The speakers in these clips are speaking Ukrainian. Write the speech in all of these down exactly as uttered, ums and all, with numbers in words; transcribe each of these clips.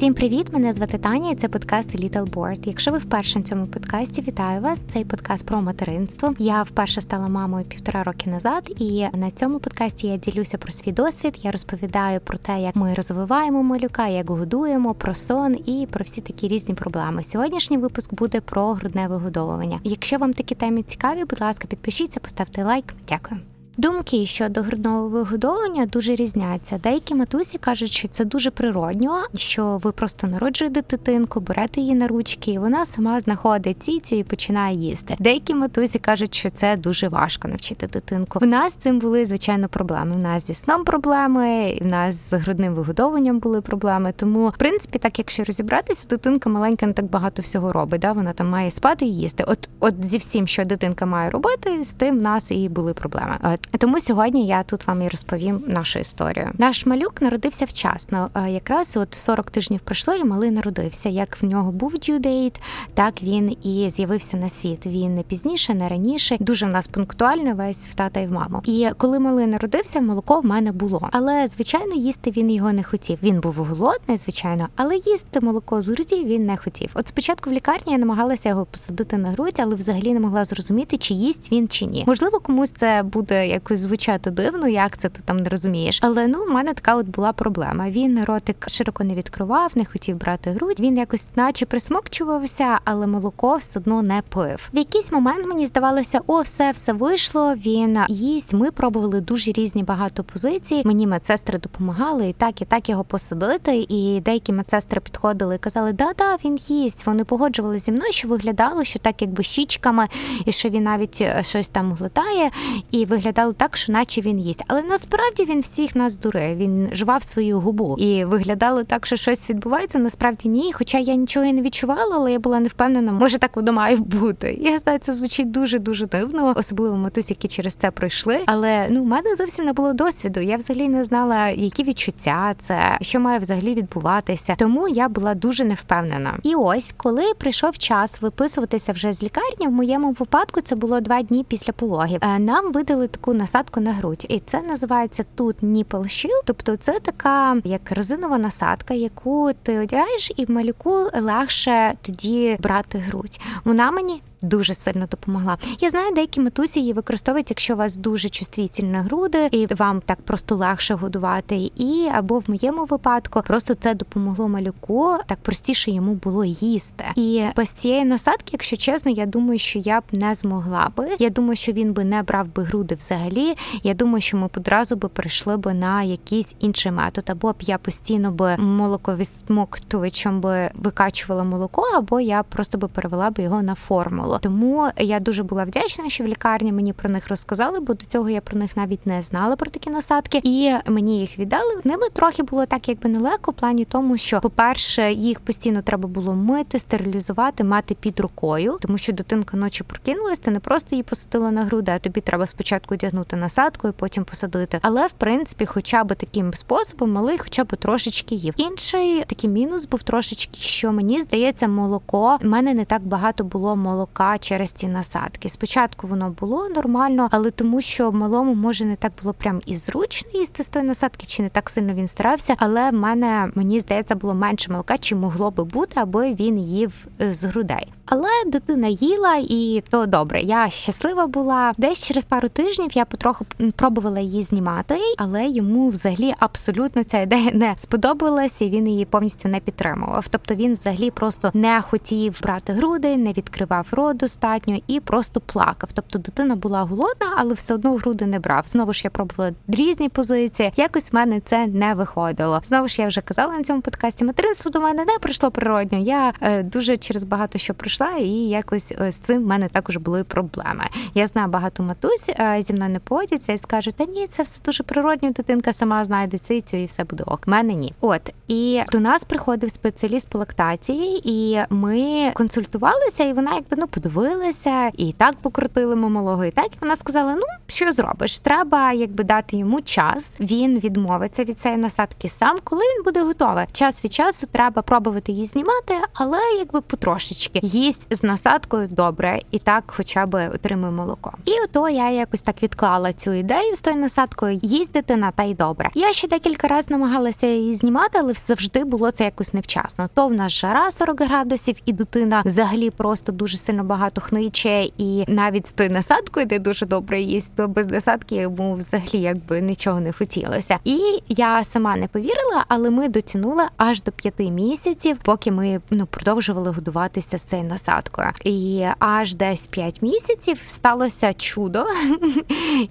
Всім привіт! Мене звати Таня і це подкаст Littlebored. Якщо ви вперше на цьому подкасті, вітаю вас. Цей подкаст про материнство. Я вперше стала мамою півтора роки назад, і на цьому подкасті я ділюся про свій досвід, я розповідаю про те, як ми розвиваємо малюка, як годуємо, про сон і про всі такі різні проблеми. Сьогоднішній випуск буде про грудне вигодовування. Якщо вам такі теми цікаві, будь ласка, підпишіться, поставте лайк. Дякую. Думки щодо грудного вигодовування дуже різняться. Деякі матусі кажуть, що це дуже природньо, що ви просто народжуєте дитинку, берете її на ручки, і вона сама знаходить тітю і починає їсти. Деякі матусі кажуть, що це дуже важко навчити дитинку. В нас з цим були, звичайно, проблеми. В нас зі сном проблеми, в нас з грудним вигодовуванням були проблеми. Тому, в принципі, так, якщо розібратися, дитинка маленька не так багато всього робить. Да? Вона там має спати і їсти. От, от зі всім, що дитинка має робити, з тим в нас і були проблеми. Тому сьогодні я тут вам і розповім нашу історію. Наш малюк народився вчасно. Якраз от сорок тижнів пройшло і малий народився. Як в нього був due date, так він і з'явився на світ. Він не пізніше, не раніше. Дуже в нас пунктуально весь в тата і в маму. І коли малий народився, молоко в мене було. Але, звичайно, їсти він його не хотів. Він був голодний, звичайно, але їсти молоко з груді він не хотів. От спочатку в лікарні я намагалася його посадити на грудь, але взагалі не могла зрозуміти, чи їсть він, чи ні. Можливо, комусь це буде якось звучати дивно, як це ти там не розумієш. Але, ну, в мене така от була проблема. Він ротик широко не відкривав, не хотів брати грудь. Він якось наче присмокчувався, але молоко все одно не пив. В якийсь момент мені здавалося, о, все, все вийшло, він їсть. Ми пробували дуже різні багато позицій. Мені медсестри допомагали і так, і так його посадити. І деякі медсестри підходили і казали, да-да, він їсть. Вони погоджували зі мною, що виглядало, що так якби щічками, і що він навіть щось там глитає, і виглядало так, що наче він їсть. Але насправді він всіх нас дурив. Він жував свою губу. І виглядало так, що щось відбувається, насправді ні. Хоча я нічого і не відчувала, але я була не впевнена, може так воно має бути. Я знаю, це звучить дуже-дуже дивно, особливо матусі, які через це пройшли. Але, ну, в мене зовсім не було досвіду. Я взагалі не знала, які відчуття це, що має взагалі відбуватися. Тому я була дуже невпевнена. І ось, коли прийшов час виписуватися вже з лікарні, в моєму випадку це було два дні після пологів. Нам видали таку насадку на грудь. І це називається тут nipple shield, тобто це така як резинова насадка, яку ти одягаєш, і малюку легше тоді брати грудь. Вона мені дуже сильно допомогла. Я знаю, деякі матусі її використовують, якщо у вас дуже чувствительні груди, і вам так просто легше годувати її, або в моєму випадку просто це допомогло малюку, так простіше йому було їсти. І без цієї насадки, якщо чесно, я думаю, що я б не змогла би. Я думаю, що він би не брав би груди взагалі. Я думаю, що ми одразу би прийшли би на якийсь інший метод, або б я постійно би молоковідсмоктувачем би викачувала молоко, або я просто би перевела би його на формулу. Тому я дуже була вдячна, що в лікарні мені про них розказали, бо до цього я про них навіть не знала, про такі насадки. І мені їх віддали. З ними трохи було так якби нелегко, в плані тому, що, по-перше, їх постійно треба було мити, стерилізувати, мати під рукою, тому що дитинка ночі прокинулась, ти не просто її посадила на груди, а тобі треба спочатку одягнути насадку і потім посадити. Але, в принципі, хоча б таким способом малий хоча б трошечки їв. Інший такий мінус був трошечки, що мені здається, молоко, в мене не так багато було молока через ці насадки. Спочатку воно було нормально, але тому, що малому, може, не так було прям і зручно їсти з тої насадки, чи не так сильно він старався, але в мене, мені здається, було менше молока, чи могло би бути, аби він їв з грудей. Але дитина їла, і то добре, я щаслива була. Десь через пару тижнів я потроху пробувала її знімати, але йому взагалі абсолютно ця ідея не сподобалася, і він її повністю не підтримував. Тобто він взагалі просто не хотів брати груди, не відкривав рот достатньо і просто плакав. Тобто дитина була голодна, але все одно груди не брав. Знову ж я пробувала різні позиції, якось в мене це не виходило. Знову ж я вже казала на цьому подкасті, материнство до мене не прийшло природньо. Я е, дуже через багато що пройшла, і якось з цим в мене також були проблеми. Я знаю багато матусь, е, зі мною не поводяться і скажуть, та ні, це все дуже природньо, дитинка сама знайде цицю і все буде ок. В мене ні. От. І до нас приходив спеціаліст по лактації, і ми консультувалися, і вона якби, ну, подивилася, і так покрутили ми малого, і так. І вона сказала, ну, що зробиш? Треба, якби, дати йому час. Він відмовиться від цієї насадки сам, коли він буде готовий. Час від часу треба пробувати її знімати, але, якби, потрошечки. Їсть з насадкою добре, і так хоча б отримує молоко. І ото я якось так відклала підклала цю ідею з тою насадкою «Їсть, дитина, та й добре». Я ще декілька разів намагалася її знімати, але завжди було це якось невчасно. То в нас жара сорок градусів, і дитина взагалі просто дуже сильно багато хниче, і навіть з тою насадкою не дуже добре їсть, то без насадки йому взагалі якби нічого не хотілося. І я сама не повірила, але ми дотягнули аж до п'яти місяців, поки ми ну продовжували годуватися з цією насадкою. І аж десь п'ять місяців сталося чудо.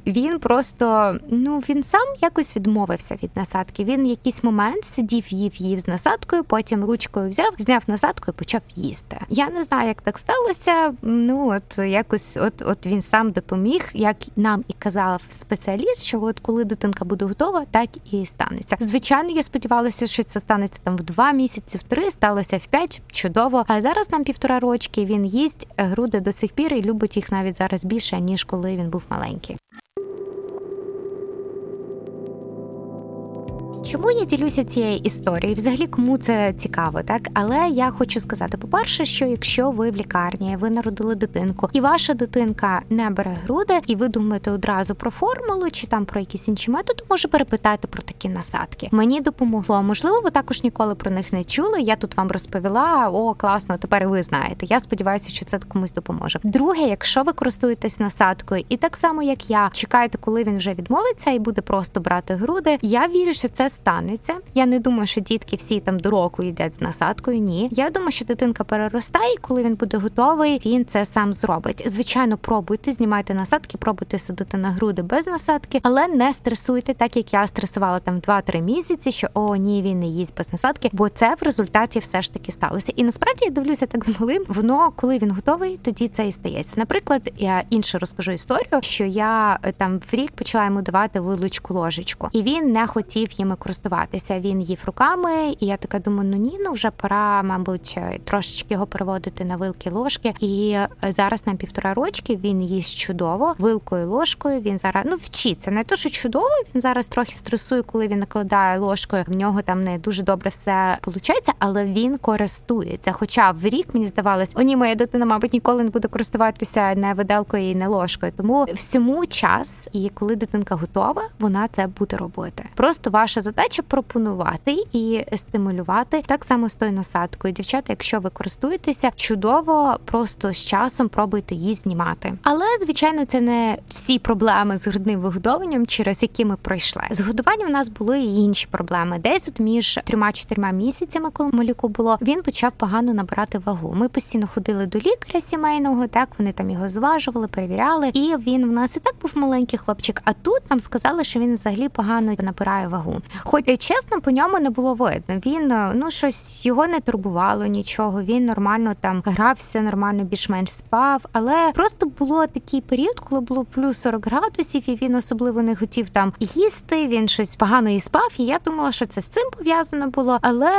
Він просто, ну, він сам якось відмовився від насадки. Він якийсь момент сидів, їв, їв з насадкою, потім ручкою взяв, зняв насадку і почав їсти. Я не знаю, як так сталося. Ну, от якось от, от він сам допоміг, як нам і казав спеціаліст, що от коли дитинка буде готова, так і станеться. Звичайно, я сподівалася, що це станеться там в два місяці, в три, сталося в п'ять, чудово. А зараз нам півтора рочки, він їсть груди до сих пір і любить їх навіть зараз більше, ніж коли він був маленький. Чому я ділюся цією історією? Взагалі, кому це цікаво, так? Але я хочу сказати, по-перше, що якщо ви в лікарні, ви народили дитинку, і ваша дитинка не бере груди, і ви думаєте одразу про формулу чи там про якісь інші методи, може перепитайте про такі насадки. Мені допомогло. Можливо, ви також ніколи про них не чули, я тут вам розповіла, о, класно, тепер ви знаєте. Я сподіваюся, що це комусь допоможе. Друге, якщо ви користуєтесь насадкою, і так само, як я, чекаєте, коли він вже відмовиться і буде просто брати груди, я вірю, що це станеться. Я не думаю, що дітки всі там до року їдять з насадкою, ні. Я думаю, що дитинка переростає, і коли він буде готовий, він це сам зробить. Звичайно, пробуйте, знімайте насадки, пробуйте сидити на груди без насадки, але не стресуйте, так як я стресувала там два-три місяці, що о, ні, він не їсть без насадки, бо це в результаті все ж таки сталося. І насправді, я дивлюся так з малим, воно, коли він готовий, тоді це і стається. Наприклад, я інше розкажу історію, що я там в рік почала йому давати вилучку ложечку, і він не хотів їм користуватися. Він їв руками, і я така думаю, ну ні, ну вже пора, мабуть, трошечки його переводити на вилки, ложки. І зараз нам півтора рочки, він їсть чудово, вилкою, ложкою, він зараз, ну вчиться, не то, що чудово, він зараз трохи стресує, коли він накладає ложкою, в нього там не дуже добре все получається, але він користується. Хоча в рік мені здавалось, о ні, моя дитина, мабуть, ніколи не буде користуватися не виделкою і не ложкою. Тому всьому час, і коли дитинка готова, вона це буде робити. Просто ваша задача пропонувати і стимулювати так само з тою насадкою. Дівчата, якщо ви користуєтеся, чудово, просто з часом пробуйте її знімати. Але, звичайно, це не всі проблеми з грудним вигодовуванням, через які ми пройшли. З годуванням в нас були і інші проблеми. Десь от між трьома-чотирма місяцями, коли малюку було, він почав погано набирати вагу. Ми постійно ходили до лікаря сімейного, так, вони там його зважували, перевіряли, і він в нас і так був маленький хлопчик, а тут нам сказали, що він взагалі погано набирає вагу. Хоч і чесно, по ньому не було видно. Він, ну, щось його не турбувало нічого, він нормально там грався, нормально більш-менш спав, але просто було такий період, коли було плюс сорок градусів, і він особливо не хотів там їсти, він щось погано і спав, і я думала, що це з цим пов'язано було, але...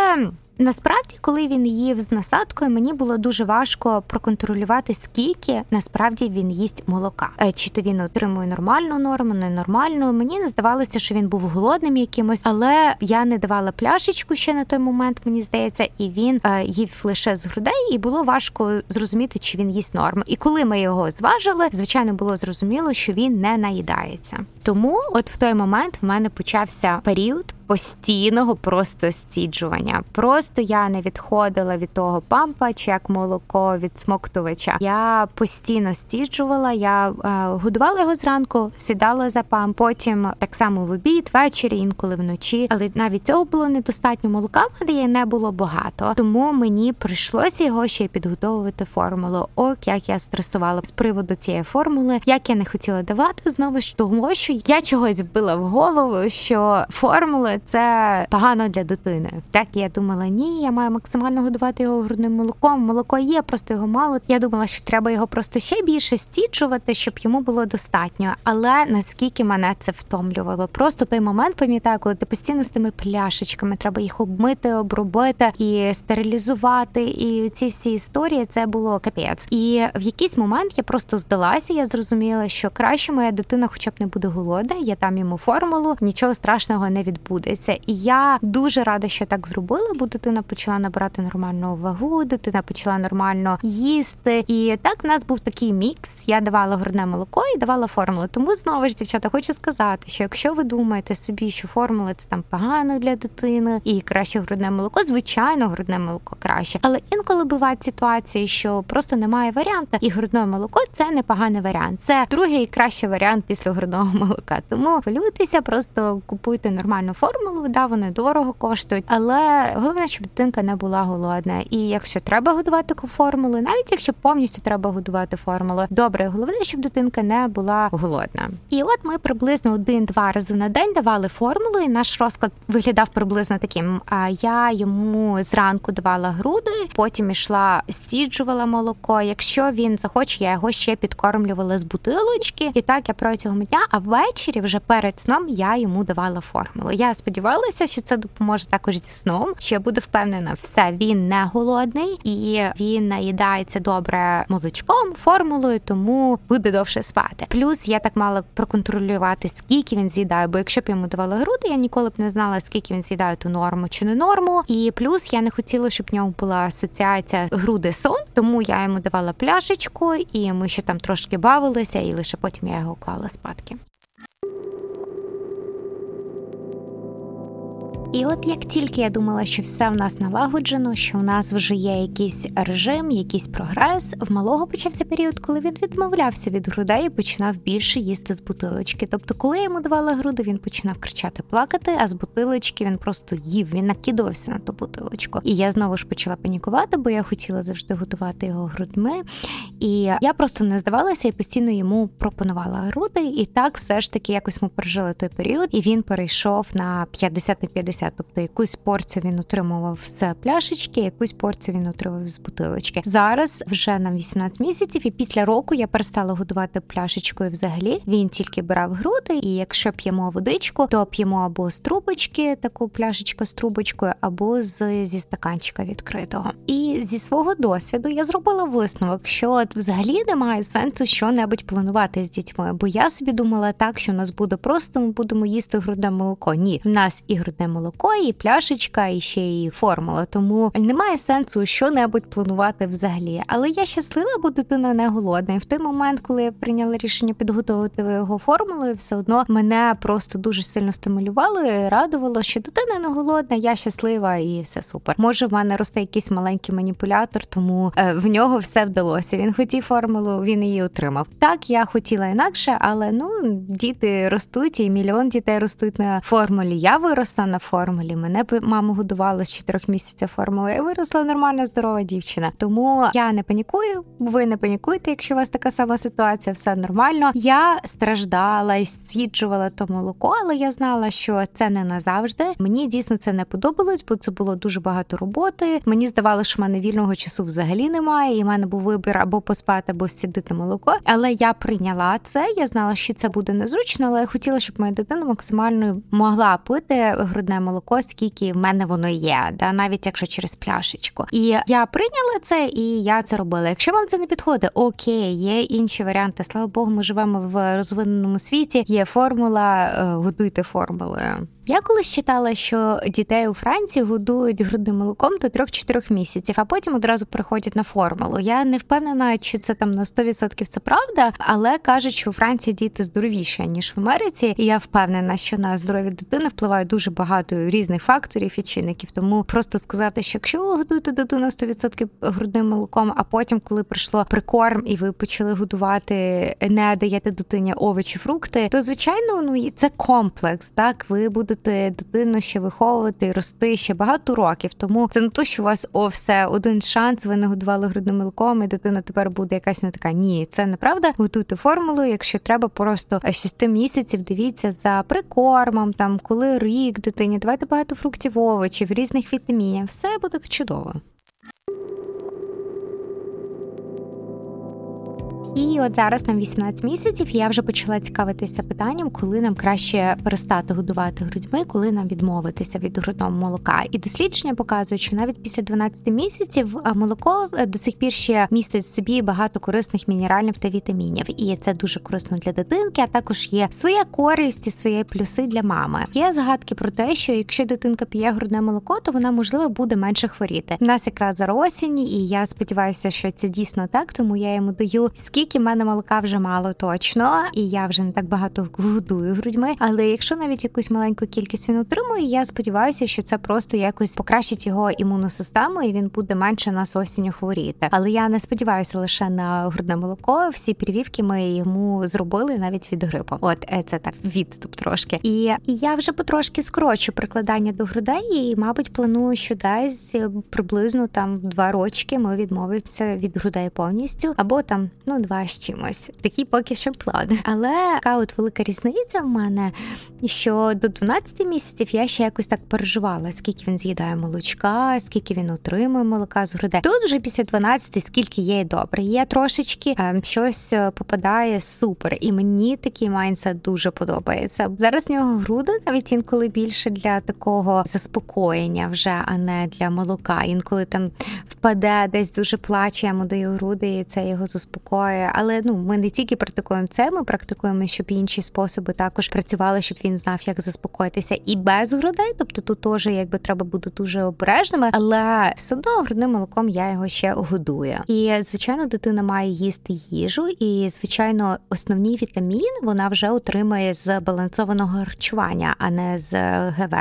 Насправді, коли він їв з насадкою, мені було дуже важко проконтролювати, скільки насправді він їсть молока. Чи то він отримує нормальну норму, ненормальну. Мені не здавалося, що він був голодним якимось, але я не давала пляшечку ще на той момент, мені здається, і він їв лише з грудей, і було важко зрозуміти, чи він їсть норму. І коли ми його зважили, звичайно, було зрозуміло, що він не наїдається. Тому от в той момент в мене почався період постійного просто стіджування. Просто я не відходила від того пампа, чи як молоко від смоктувача. Я постійно стіджувала, я е, годувала його зранку, сідала за памп, потім так само в обід, ввечері, інколи вночі. Але навіть цього було недостатньо, молока в мене не було багато. Тому мені прийшлося його ще й підготовувати формулу. Ок, як я стресувала з приводу цієї формули, як я не хотіла давати, знову ж тому, що я чогось вбила в голову, що формула це погано для дитини. Так, я думала, ні, я маю максимально годувати його грудним молоком, молоко є, просто його мало. Я думала, що треба його просто ще більше стіджувати, щоб йому було достатньо. Але наскільки мене це втомлювало. Просто той момент, пам'ятаю, коли ти постійно з тими пляшечками, треба їх обмити, обробити, і стерилізувати, і ці всі історії, це було капець. І в якийсь момент я просто здалася, я зрозуміла, що краще моя дитина хоча б не буде голодна, я дам йому формулу, нічого страшного не відбуде. рухатися. І я дуже рада, що так зробила, бо дитина почала набирати нормальну вагу, дитина почала нормально їсти. І так в нас був такий мікс. Я давала грудне молоко і давала формулу. Тому, знову ж, дівчата, хочу сказати, що якщо ви думаєте собі, що формула – це там погано для дитини і краще грудне молоко, звичайно, грудне молоко краще. Але інколи бувають ситуації, що просто немає варіанта, і грудне молоко – це непоганий варіант. Це другий кращий варіант після грудного молока. Тому хвилюйтеся, просто купуйте нормальну формулу, да, вони дорого коштують, але головне, щоб дитинка не була голодна. І якщо треба годувати формулу, навіть якщо повністю треба годувати формулу, добре, головне, щоб дитинка не була голодна. І от ми приблизно один-два рази на день давали формулу, і наш розклад виглядав приблизно таким. Я йому зранку давала груди, потім йшла, стіджувала молоко. Якщо він захоче, я його ще підкормлювала з бутилочки. І так я протягом дня, а ввечері вже перед сном я йому давала формулу. Я сподівалася, що це допоможе також зі сном, що я буду впевнена, все, він не голодний, і він наїдається добре молочком, формулою, тому буде довше спати. Плюс я так мала проконтролювати, скільки він з'їдає, бо якщо б йому давала груди, я ніколи б не знала, скільки він з'їдає, ту норму чи не норму. І плюс я не хотіла, щоб в нього була асоціація груди-сон, тому я йому давала пляшечку, і ми ще там трошки бавилися, і лише потім я його клала спадки. І от як тільки я думала, що все в нас налагоджено, що у нас вже є якийсь режим, якийсь прогрес, в малого почався період, коли він відмовлявся від грудей і починав більше їсти з бутилочки. Тобто, коли я йому давала груди, він починав кричати, плакати, а з бутилочки він просто їв, він накидався на ту бутилочку. І я знову ж почала панікувати, бо я хотіла завжди годувати його грудьми. І я просто не здавалася і постійно йому пропонувала груди. І так все ж таки якось ми пережили той період, і він перейшов на п'ятдесят на п'ятдесят. Тобто якусь порцію він отримував з пляшечки, якусь порцію він отримував з бутилочки. Зараз вже нам вісімнадцять місяців, і після року я перестала годувати пляшечкою взагалі. Він тільки брав груди, і якщо п'ємо водичку, то п'ємо або з трубочки, таку пляшечку з трубочкою, або з, зі стаканчика відкритого. І зі свого досвіду я зробила висновок, що от взагалі немає сенсу що-небудь планувати з дітьми, бо я собі думала так, що в нас буде просто, ми будемо їсти грудне молоко. Ні, в нас і грудне молоко, і пляшечка, і ще й формула. Тому немає сенсу що-небудь планувати взагалі. Але я щаслива, бо дитина не голодна. І в той момент, коли я прийняла рішення підготувати його формулою, все одно мене просто дуже сильно стимулювало і радувало, що дитина не голодна, я щаслива і все супер. Може, в мене росте якийсь маленький маніпулятор, тому в нього все вдалося. Він хотів формулу, він її отримав. Так, я хотіла інакше, але, ну, діти ростуть, і мільйон дітей ростуть на формулі. Я виросла на формулі. Мене мама годувала з чотирьох місяців формули, і виросла нормальна, здорова дівчина. Тому я не панікую, ви не панікуйте, якщо у вас така сама ситуація, все нормально. Я страждала і стіджувала то молоко, але я знала, що це не назавжди. Мені дійсно це не подобалось, бо це було дуже багато роботи. Мені здавалося, що в мене вільного часу взагалі немає, і в мене був вибір або поспати, або стідити молоко. Але я прийняла це, я знала, що це буде незручно, але я хотіла, щоб моя дитина максимально могла пити грудне молоко, скільки в мене воно є, да, навіть якщо через пляшечку. І я прийняла це, і я це робила. Якщо вам це не підходить, окей, є інші варіанти. Слава Богу, ми живемо в розвиненому світі, є формула, годуйте формулою. Я колись читала, що дітей у Франції годують грудним молоком до трьох-чотирьох місяців, а потім одразу переходять на формулу. Я не впевнена, чи це там на сто відсотків це правда, але кажуть, що у Франції діти здоровіші, ніж в Америці, і я впевнена, що на здоров'я дитини впливає дуже багато різних факторів і чинників. Тому просто сказати, що якщо ви годуєте дитину сто відсотків грудним молоком, а потім, коли прийшло прикорм і ви почали годувати, не даєте дитині овочі, фрукти, то, звичайно, ну, це комплекс, так, ви будете дитину ще виховувати, рости ще багато років. Тому це не то, що у вас о, все, один шанс, ви не годували грудним молоком, і дитина тепер буде якась не така. Ні, це неправда. Готуйте формулу, якщо треба, просто шість місяців дивіться за прикормом, там, коли рік дитині, давайте багато фруктів, овочів, різних вітамінів. Все буде чудово. І от зараз нам вісімнадцять місяців, і я вже почала цікавитися питанням, коли нам краще перестати годувати грудьми, коли нам відмовитися від грудного молока. І дослідження показують, що навіть після дванадцяти місяців молоко до сих пір ще містить в собі багато корисних мінералів та вітамінів. І це дуже корисно для дитинки, а також є своя користь і свої плюси для мами. Є згадки про те, що якщо дитинка п'є грудне молоко, то вона, можливо, буде менше хворіти. У нас якраз зараз осінь, і я сподіваюся, що це дійсно так, тому я йому даю скільки в мене молока вже мало точно, і я вже не так багато годую грудьми, але якщо навіть якусь маленьку кількість він отримує, я сподіваюся, що це просто якось покращить його імунну систему, і він буде менше нас осінню хворіти. Але я не сподіваюся лише на грудне молоко, всі прививки ми йому зробили навіть від грипу. От це так відступ трошки. І, і я вже потрошки скорочу прикладання до грудей, і, мабуть, планую, що десь приблизно там два рочки ми відмовимося від грудей повністю, або там, ну, два з чимось. Такі поки що плани. Але така от велика різниця в мене, що до дванадцяти місяців я ще якось так переживала, скільки він з'їдає молочка, скільки він отримує молока з грудей. Тут вже після дванадцяти скільки є добре. Є трошечки, ем, щось попадає супер. І мені такий майндсет дуже подобається. Зараз в нього груди навіть інколи більше для такого заспокоєння вже, а не для молока. Інколи там впаде, десь дуже плаче, я йому даю груди, і це його заспокоює. Але, ну, ми не тільки практикуємо це, ми практикуємо, щоб інші способи також працювали, щоб він знав, як заспокоїтися і без грудей. Тобто тут теж якби треба бути дуже обережними, але все одно грудним молоком я його ще годую. І, звичайно, дитина має їсти їжу, і, звичайно, основні вітаміни вона вже отримає з балансованого харчування, а не з ГВ.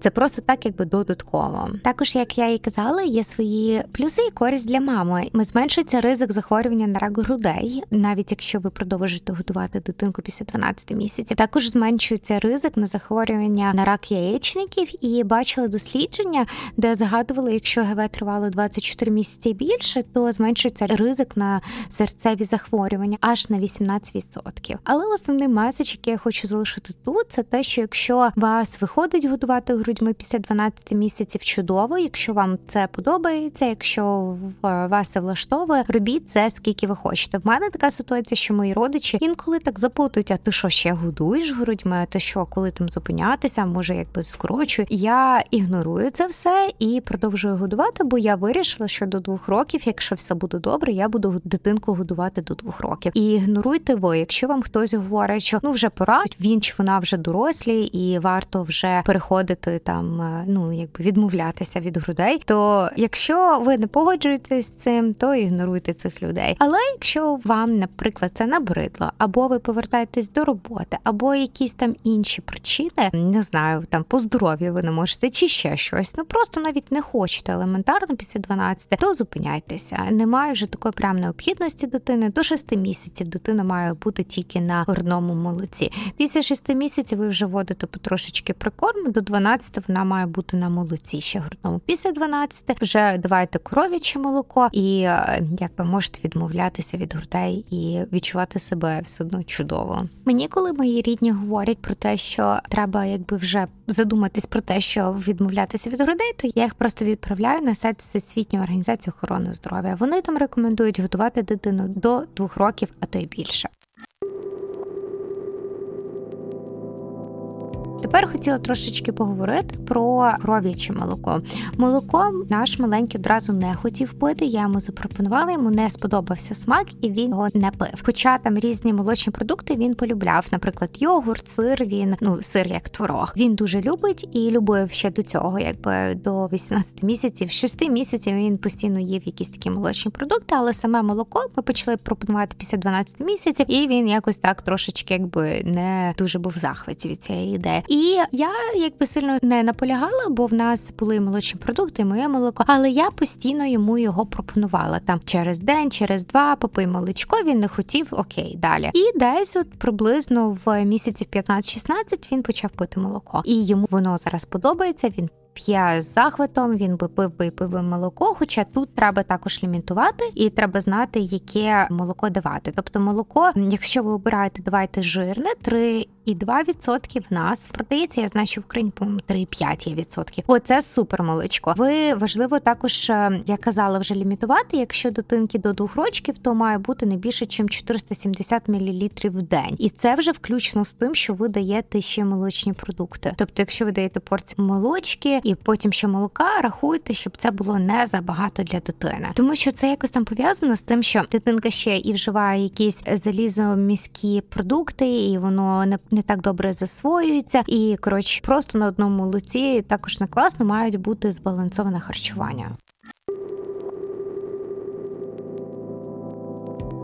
Це просто так, якби додатково. Також, як я і казала, є свої плюси і користь для мами. Ми зменшується ризик захворювання на рак грудей, навіть якщо ви продовжуєте годувати дитинку після дванадцяти місяців. Також зменшується ризик на захворювання на рак яєчників. І бачила дослідження, де згадували, якщо ГВ тривало двадцять чотири місяці і більше, то зменшується ризик на серцеві захворювання аж на вісімнадцять відсотків. Але основний меседж, який я хочу залишити тут, це те, що якщо вас виходить годувати грудьми після дванадцяти місяців, чудово, якщо вам це подобається, якщо вас це влаштовує, робіть це скільки ви хочете. В мене така ситуація, що мої родичі інколи так запитують, а ти що, ще годуєш грудьми, ти що, коли там зупинятися, може якби скорочу. Я ігнорую це все і продовжую годувати, бо я вирішила, що до двох років, якщо все буде добре, я буду дитинку годувати до двох років. І ігноруйте ви, якщо вам хтось говорить, що ну вже пора, він чи вона вже дорослі і варто вже переходити там, ну якби відмовлятися від грудей, то якщо ви не погоджуєтесь з цим, то ігноруйте цих людей. Але якщо вам, наприклад, це набридло, або ви повертаєтесь до роботи, або якісь там інші причини, не знаю, там по здоров'ю ви не можете, чи ще щось, ну просто навіть не хочете елементарно після дванадцяти, то зупиняйтеся. Немає вже такої прям необхідності дитини. До шести місяців дитина має бути тільки на грудному молоці. Після шести місяців ви вже вводите потрошечки прикорм, до дванадцяти вона має бути на молоці ще грудному. Після дванадцяти вже давайте коров'яче молоко і якби можете відмовлятися від грудей і відчувати себе все одно чудово. Мені, коли мої рідні говорять про те, що треба якби вже задуматись про те, що відмовлятися від грудей, то я їх просто відправляю на сайт Всесвітньої організації охорони здоров'я. Вони там рекомендують годувати дитину до двох років, а то й більше. Тепер хотіла трошечки поговорити про коров'яче молоко. Молоко наш маленький одразу не хотів пити, я йому запропонувала, йому не сподобався смак і він його не пив. Хоча там різні молочні продукти він полюбляв, наприклад, йогурт, сир, він, ну, сир як творог. Він дуже любить і любив ще до цього, якби до вісімнадцяти місяців, шести місяців він постійно їв якісь такі молочні продукти, але саме молоко ми почали пропонувати після дванадцяти місяців, і він якось так трошечки якби не дуже був в захваті від цієї ідеї. І я якби сильно не наполягала, бо в нас були молочні продукти, моє молоко, але я постійно йому його пропонувала. Там через день, через два, попий молочко, він не хотів, окей, далі. І десь от приблизно в місяців п'ятнадцять-шістнадцять він почав пити молоко. І йому воно зараз подобається, він п'є з захватом, він би пив би і пив би молоко, хоча тут треба також лімітувати і треба знати, яке молоко давати. Тобто молоко, якщо ви обираєте, давайте жирне, три і два відсотки в нас. Продається, я знаю, що в Україні, по-моєму, три-п'ять є відсотків. Оце супер молочко. Ви важливо також, я казала, вже лімітувати, якщо дитинки до двох рочків, то має бути не більше, ніж чотириста сімдесят мілілітрів в день. І це вже включно з тим, що ви даєте ще молочні продукти. Тобто, якщо ви даєте порцію молочки і потім ще молока, рахуйте, щоб це було не забагато для дитини. Тому що це якось там пов'язано з тим, що дитинка ще і вживає якісь залізоміські продукти, і воно не, не так добре засвоюється. І, коротше, просто на одному молоці також не класно, мають бути збалансоване харчування.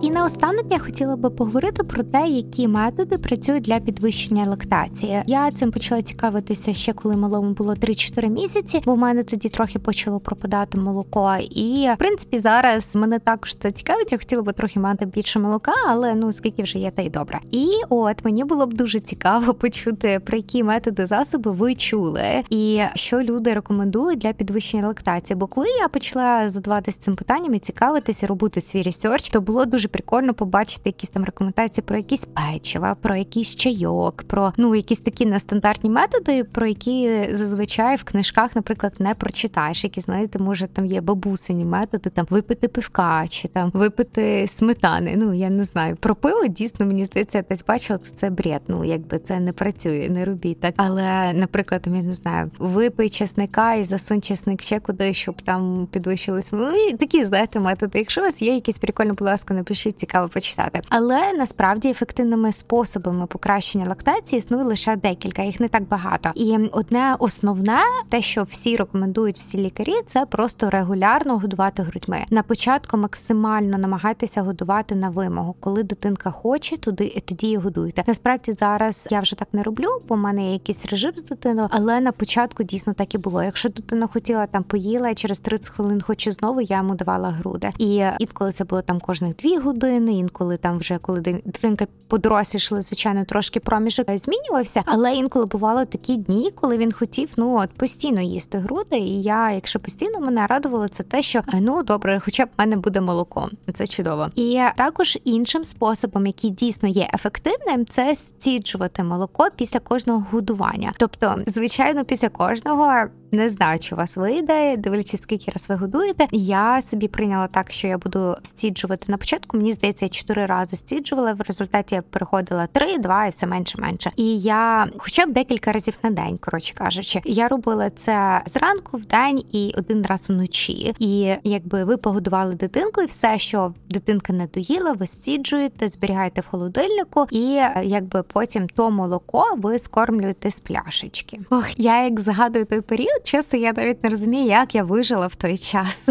І наостанок я хотіла би поговорити про те, які методи працюють для підвищення лактації. Я цим почала цікавитися ще коли малому було три-чотири місяці, бо в мене тоді трохи почало пропадати молоко. І, в принципі, зараз мене також це цікавить, я хотіла би трохи мати більше молока, але, ну, скільки вже є, та й добре. І от, мені було б дуже цікаво почути, про які методи, засоби ви чули, і що люди рекомендують для підвищення лактації. Бо коли я почала задаватися цим питанням і цікавитися, робити свій ресерч, то було дуже прикольно побачити якісь там рекомендації про якісь печива, про якийсь чайок, про, ну, якісь такі нестандартні методи, про які зазвичай в книжках, наприклад, не прочитаєш, які, знаєте, може, там є бабусині методи, там, випити пивка, чи там, випити сметани, ну, я не знаю. Про пиво, дійсно, мені здається, я десь бачила, то це бред, ну, якби це не працює, не робіть так. Але, наприклад, я не знаю, випий чесника і засунь чесник ще куди, щоб там підвищилось, ну, і такі, знаєте, методи. Якщо у вас є якісь прикольні, будь ласка, напишіть, цікаво почитати. Але, насправді, ефективними способами покращення лактації існує лише декілька, їх не так багато. І одне основне, те, що всі рекомендують, всі лікарі, це просто регулярно годувати грудьми. На початку максимально намагайтеся годувати на вимогу. Коли дитинка хоче, туди, тоді і годуйте. Насправді, зараз я вже так не роблю, бо в мене є якийсь режим з дитиною, але на початку дійсно так і було. Якщо дитина хотіла, там, поїла, і через тридцять хвилин хоче знову, я йому давала груди. І інколи це було там кожних дві години, інколи там вже, коли дитинка подорослішала, звичайно, трошки проміжок змінювався, але інколи бувало такі дні, коли він хотів, ну, от, постійно їсти груди, і я, якщо постійно, мене радувало це те, що, ну, добре, хоча б в мене буде молоко. Це чудово. І також іншим способом, який дійсно є ефективним, це стіджувати молоко після кожного годування. Тобто, звичайно, після кожного, не знаю, чи у вас вийде, дивлячись, скільки раз ви годуєте, я собі прийняла так, що я буду стіджувати на початку. Мені здається, я чотири рази стіджувала, в результаті я переходила три, два і все менше-менше. І я хоча б декілька разів на день, коротше кажучи, я робила це зранку, в день і один раз вночі. І якби ви погодували дитинку, і все, що дитинка не доїла, ви стіджуєте, зберігаєте в холодильнику, і якби потім то молоко ви скормлюєте з пляшечки. Ох, я як згадую той період, чесно, я навіть не розумію, як я вижила в той час.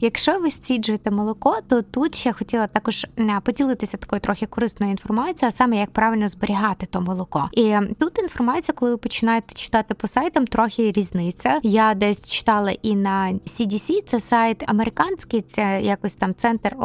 Якщо ви стіджуєте молоко, то тут ще хотіла так також поділитися такою трохи корисною інформацією, а саме як правильно зберігати то молоко. І тут інформація, коли ви починаєте читати по сайтам, трохи різниця. Я десь читала і на сі ді сі, це сайт американський, це якось там Center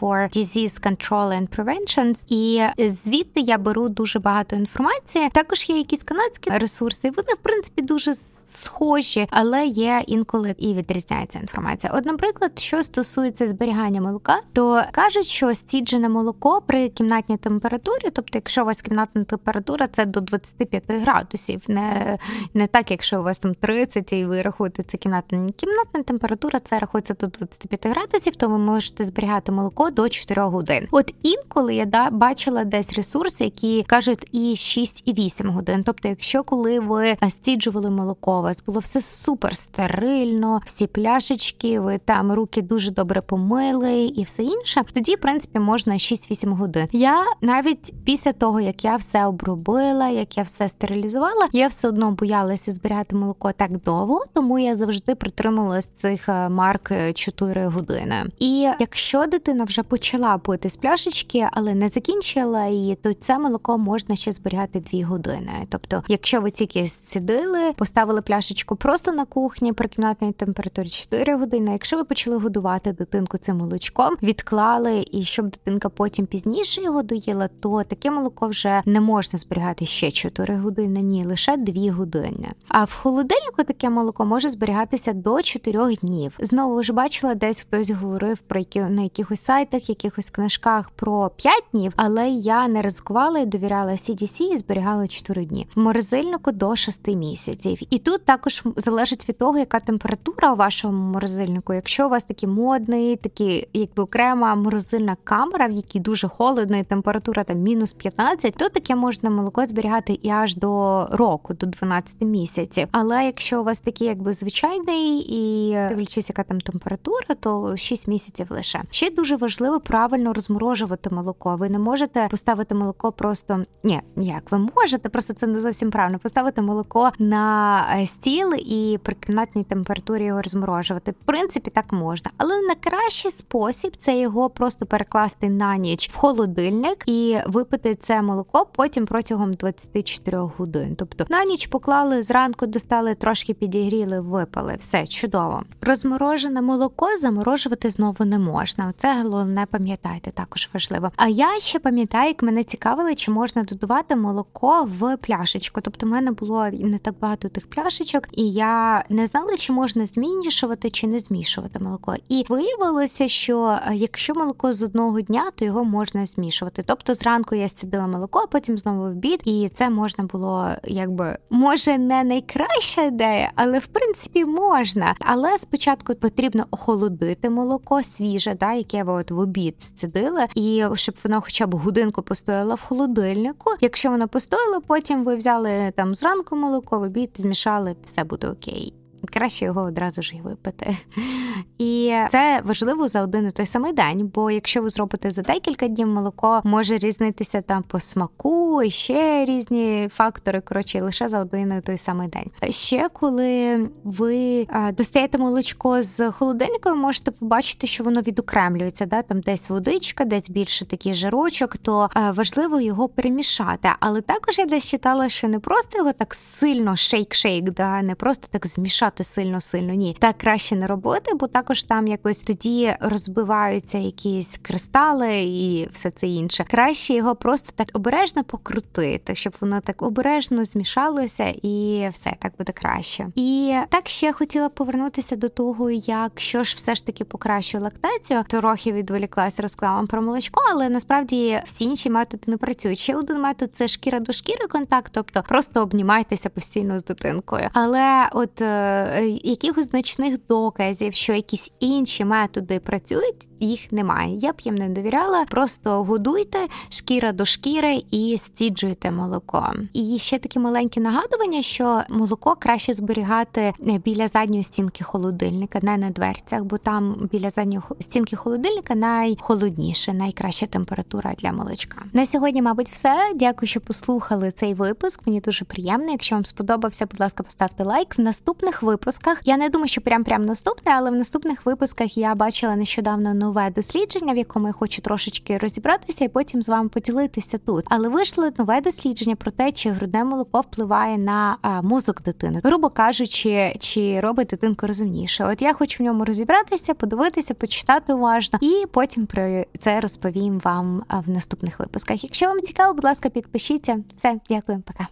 for Disease Control and Prevention, і звідти я беру дуже багато інформації. Також є якісь канадські ресурси, вони, в принципі, дуже схожі, але є інколи і відрізняється інформація. От, наприклад, що стосується зберігання молока, то кажуть, що стіджене молоко при кімнатній температурі, тобто якщо у вас кімнатна температура, це до двадцять п'ять градусів, не, не так, якщо у вас там тридцять і ви рахуєте це кімнатна. Кімнатна температура, це рахується до двадцять п'ять градусів, то ви можете зберігати молоко до чотирьох годин. От інколи я да, бачила десь ресурси, які кажуть і шість і вісім годин, тобто якщо коли ви стіджували молоко, у вас було все супер стерильно, всі пляшечки, ви там руки дуже добре помили і все інше, тоді, в принципі, можна шість-вісім годин. Я навіть після того, як я все обробила, як я все стерилізувала, я все одно боялася зберігати молоко так довго, тому я завжди притримувалась цих марк чотири години. І якщо дитина вже почала пити з пляшечки, але не закінчила її, то це молоко можна ще зберігати дві години. Тобто, якщо ви тільки сиділи, поставили пляшечку, просто просто на кухні при кімнатній температурі чотири години. Якщо ви почали годувати дитинку цим молочком, відклали, і щоб дитинка потім пізніше його доїла, то таке молоко вже не можна зберігати ще чотири години, ні, лише дві години. А в холодильнику таке молоко може зберігатися до чотирьох днів. Знову ж бачила, десь хтось говорив про які, на якихось сайтах, якихось книжках про п'ять днів, але я не ризикувала і довіряла сі ді сі і зберігала чотири дні. В морозильнику до шести місяців. І тут також залежить від того, яка температура у вашому морозильнику. Якщо у вас такий модний, такий якби окрема морозильна камера, в якій дуже холодно і температура там мінус п'ятнадцять, то таке можна молоко зберігати і аж до року, до дванадцяти місяців. Але якщо у вас такий якби звичайний і дивлячись, яка там температура, то шість місяців лише. Ще дуже важливо правильно розморожувати молоко. Ви не можете поставити молоко просто... Ні, ніяк, ви можете, просто це не зовсім правильно. Поставити молоко на стіл і при кімнатній температурі його розморожувати. В принципі, так можна. Але найкращий спосіб – це його просто перекласти на ніч в холодильник і випити це молоко потім протягом двадцяти чотирьох годин. Тобто на ніч поклали, зранку достали, трошки підігріли, випили. Все, чудово. Розморожене молоко заморожувати знову не можна. Це головне пам'ятайте, також важливо. А я ще пам'ятаю, як мене цікавили, чи можна додавати молоко в пляшечку. Тобто в мене було не так багато тих пляшечок, і я не знала, чи можна змішувати, чи не змішувати молоко. І виявилося, що якщо молоко з одного дня, то його можна змішувати. Тобто зранку я сцідила молоко, а потім знову в обід, і це можна було, якби, може не найкраща ідея, але в принципі можна. Але спочатку потрібно охолодити молоко свіже, да, яке ви от в обід сцідили, і щоб воно хоча б годинку постояло в холодильнику. Якщо воно постояло, потім ви взяли там зранку молоко, в обід змішали, все буде окей. Краще його одразу ж і випити. І це важливо за один і той самий день, бо якщо ви зробите за декілька днів, молоко може різнитися там по смаку, і ще різні фактори, коротше, лише за один і той самий день. Ще коли ви достаєте молочко з холодильника, ви можете побачити, що воно відокремлюється, да? Там десь водичка, десь більше такий жирочок, то важливо його перемішати. Але також я десь читала, що не просто його так сильно шейк-шейк, да? Не просто так змішати сильно-сильно, ні. Так краще не робити, бо також там якось тоді розбиваються якісь кристали і все це інше. Краще його просто так обережно покрутити, щоб воно так обережно змішалося і все, так буде краще. І так ще хотіла повернутися до того, як що ж все ж таки покращує лактацію. Трохи відволіклася розклавам про молочко, але насправді всі інші методи не працюють. Ще один метод – це шкіра до шкіри контакт, тобто просто обнімайтеся постійно з дитинкою. Але от якихось значних доказів, що якісь інші методи працюють, їх немає. Я б їм не довіряла. Просто годуйте шкіра до шкіри і стіджуйте молоко. І ще такі маленькі нагадування, що молоко краще зберігати біля задньої стінки холодильника, не на дверцях, бо там біля задньої стінки холодильника найхолодніше, найкраща температура для молочка. На сьогодні, мабуть, все. Дякую, що послухали цей випуск. Мені дуже приємно. Якщо вам сподобався, будь ласка, поставте лайк. В наступних випусках, я не думаю, що прям-прям наступне, але в наступних випусках я бачила нещодавно нову нове дослідження, в якому я хочу трошечки розібратися і потім з вами поділитися тут. Але вийшло нове дослідження про те, чи грудне молоко впливає на а, мозок дитини. Грубо кажучи, чи робить дитинку розумніше. От я хочу в ньому розібратися, подивитися, почитати уважно і потім про це розповім вам в наступних випусках. Якщо вам цікаво, будь ласка, підпишіться. Все, дякую, пока.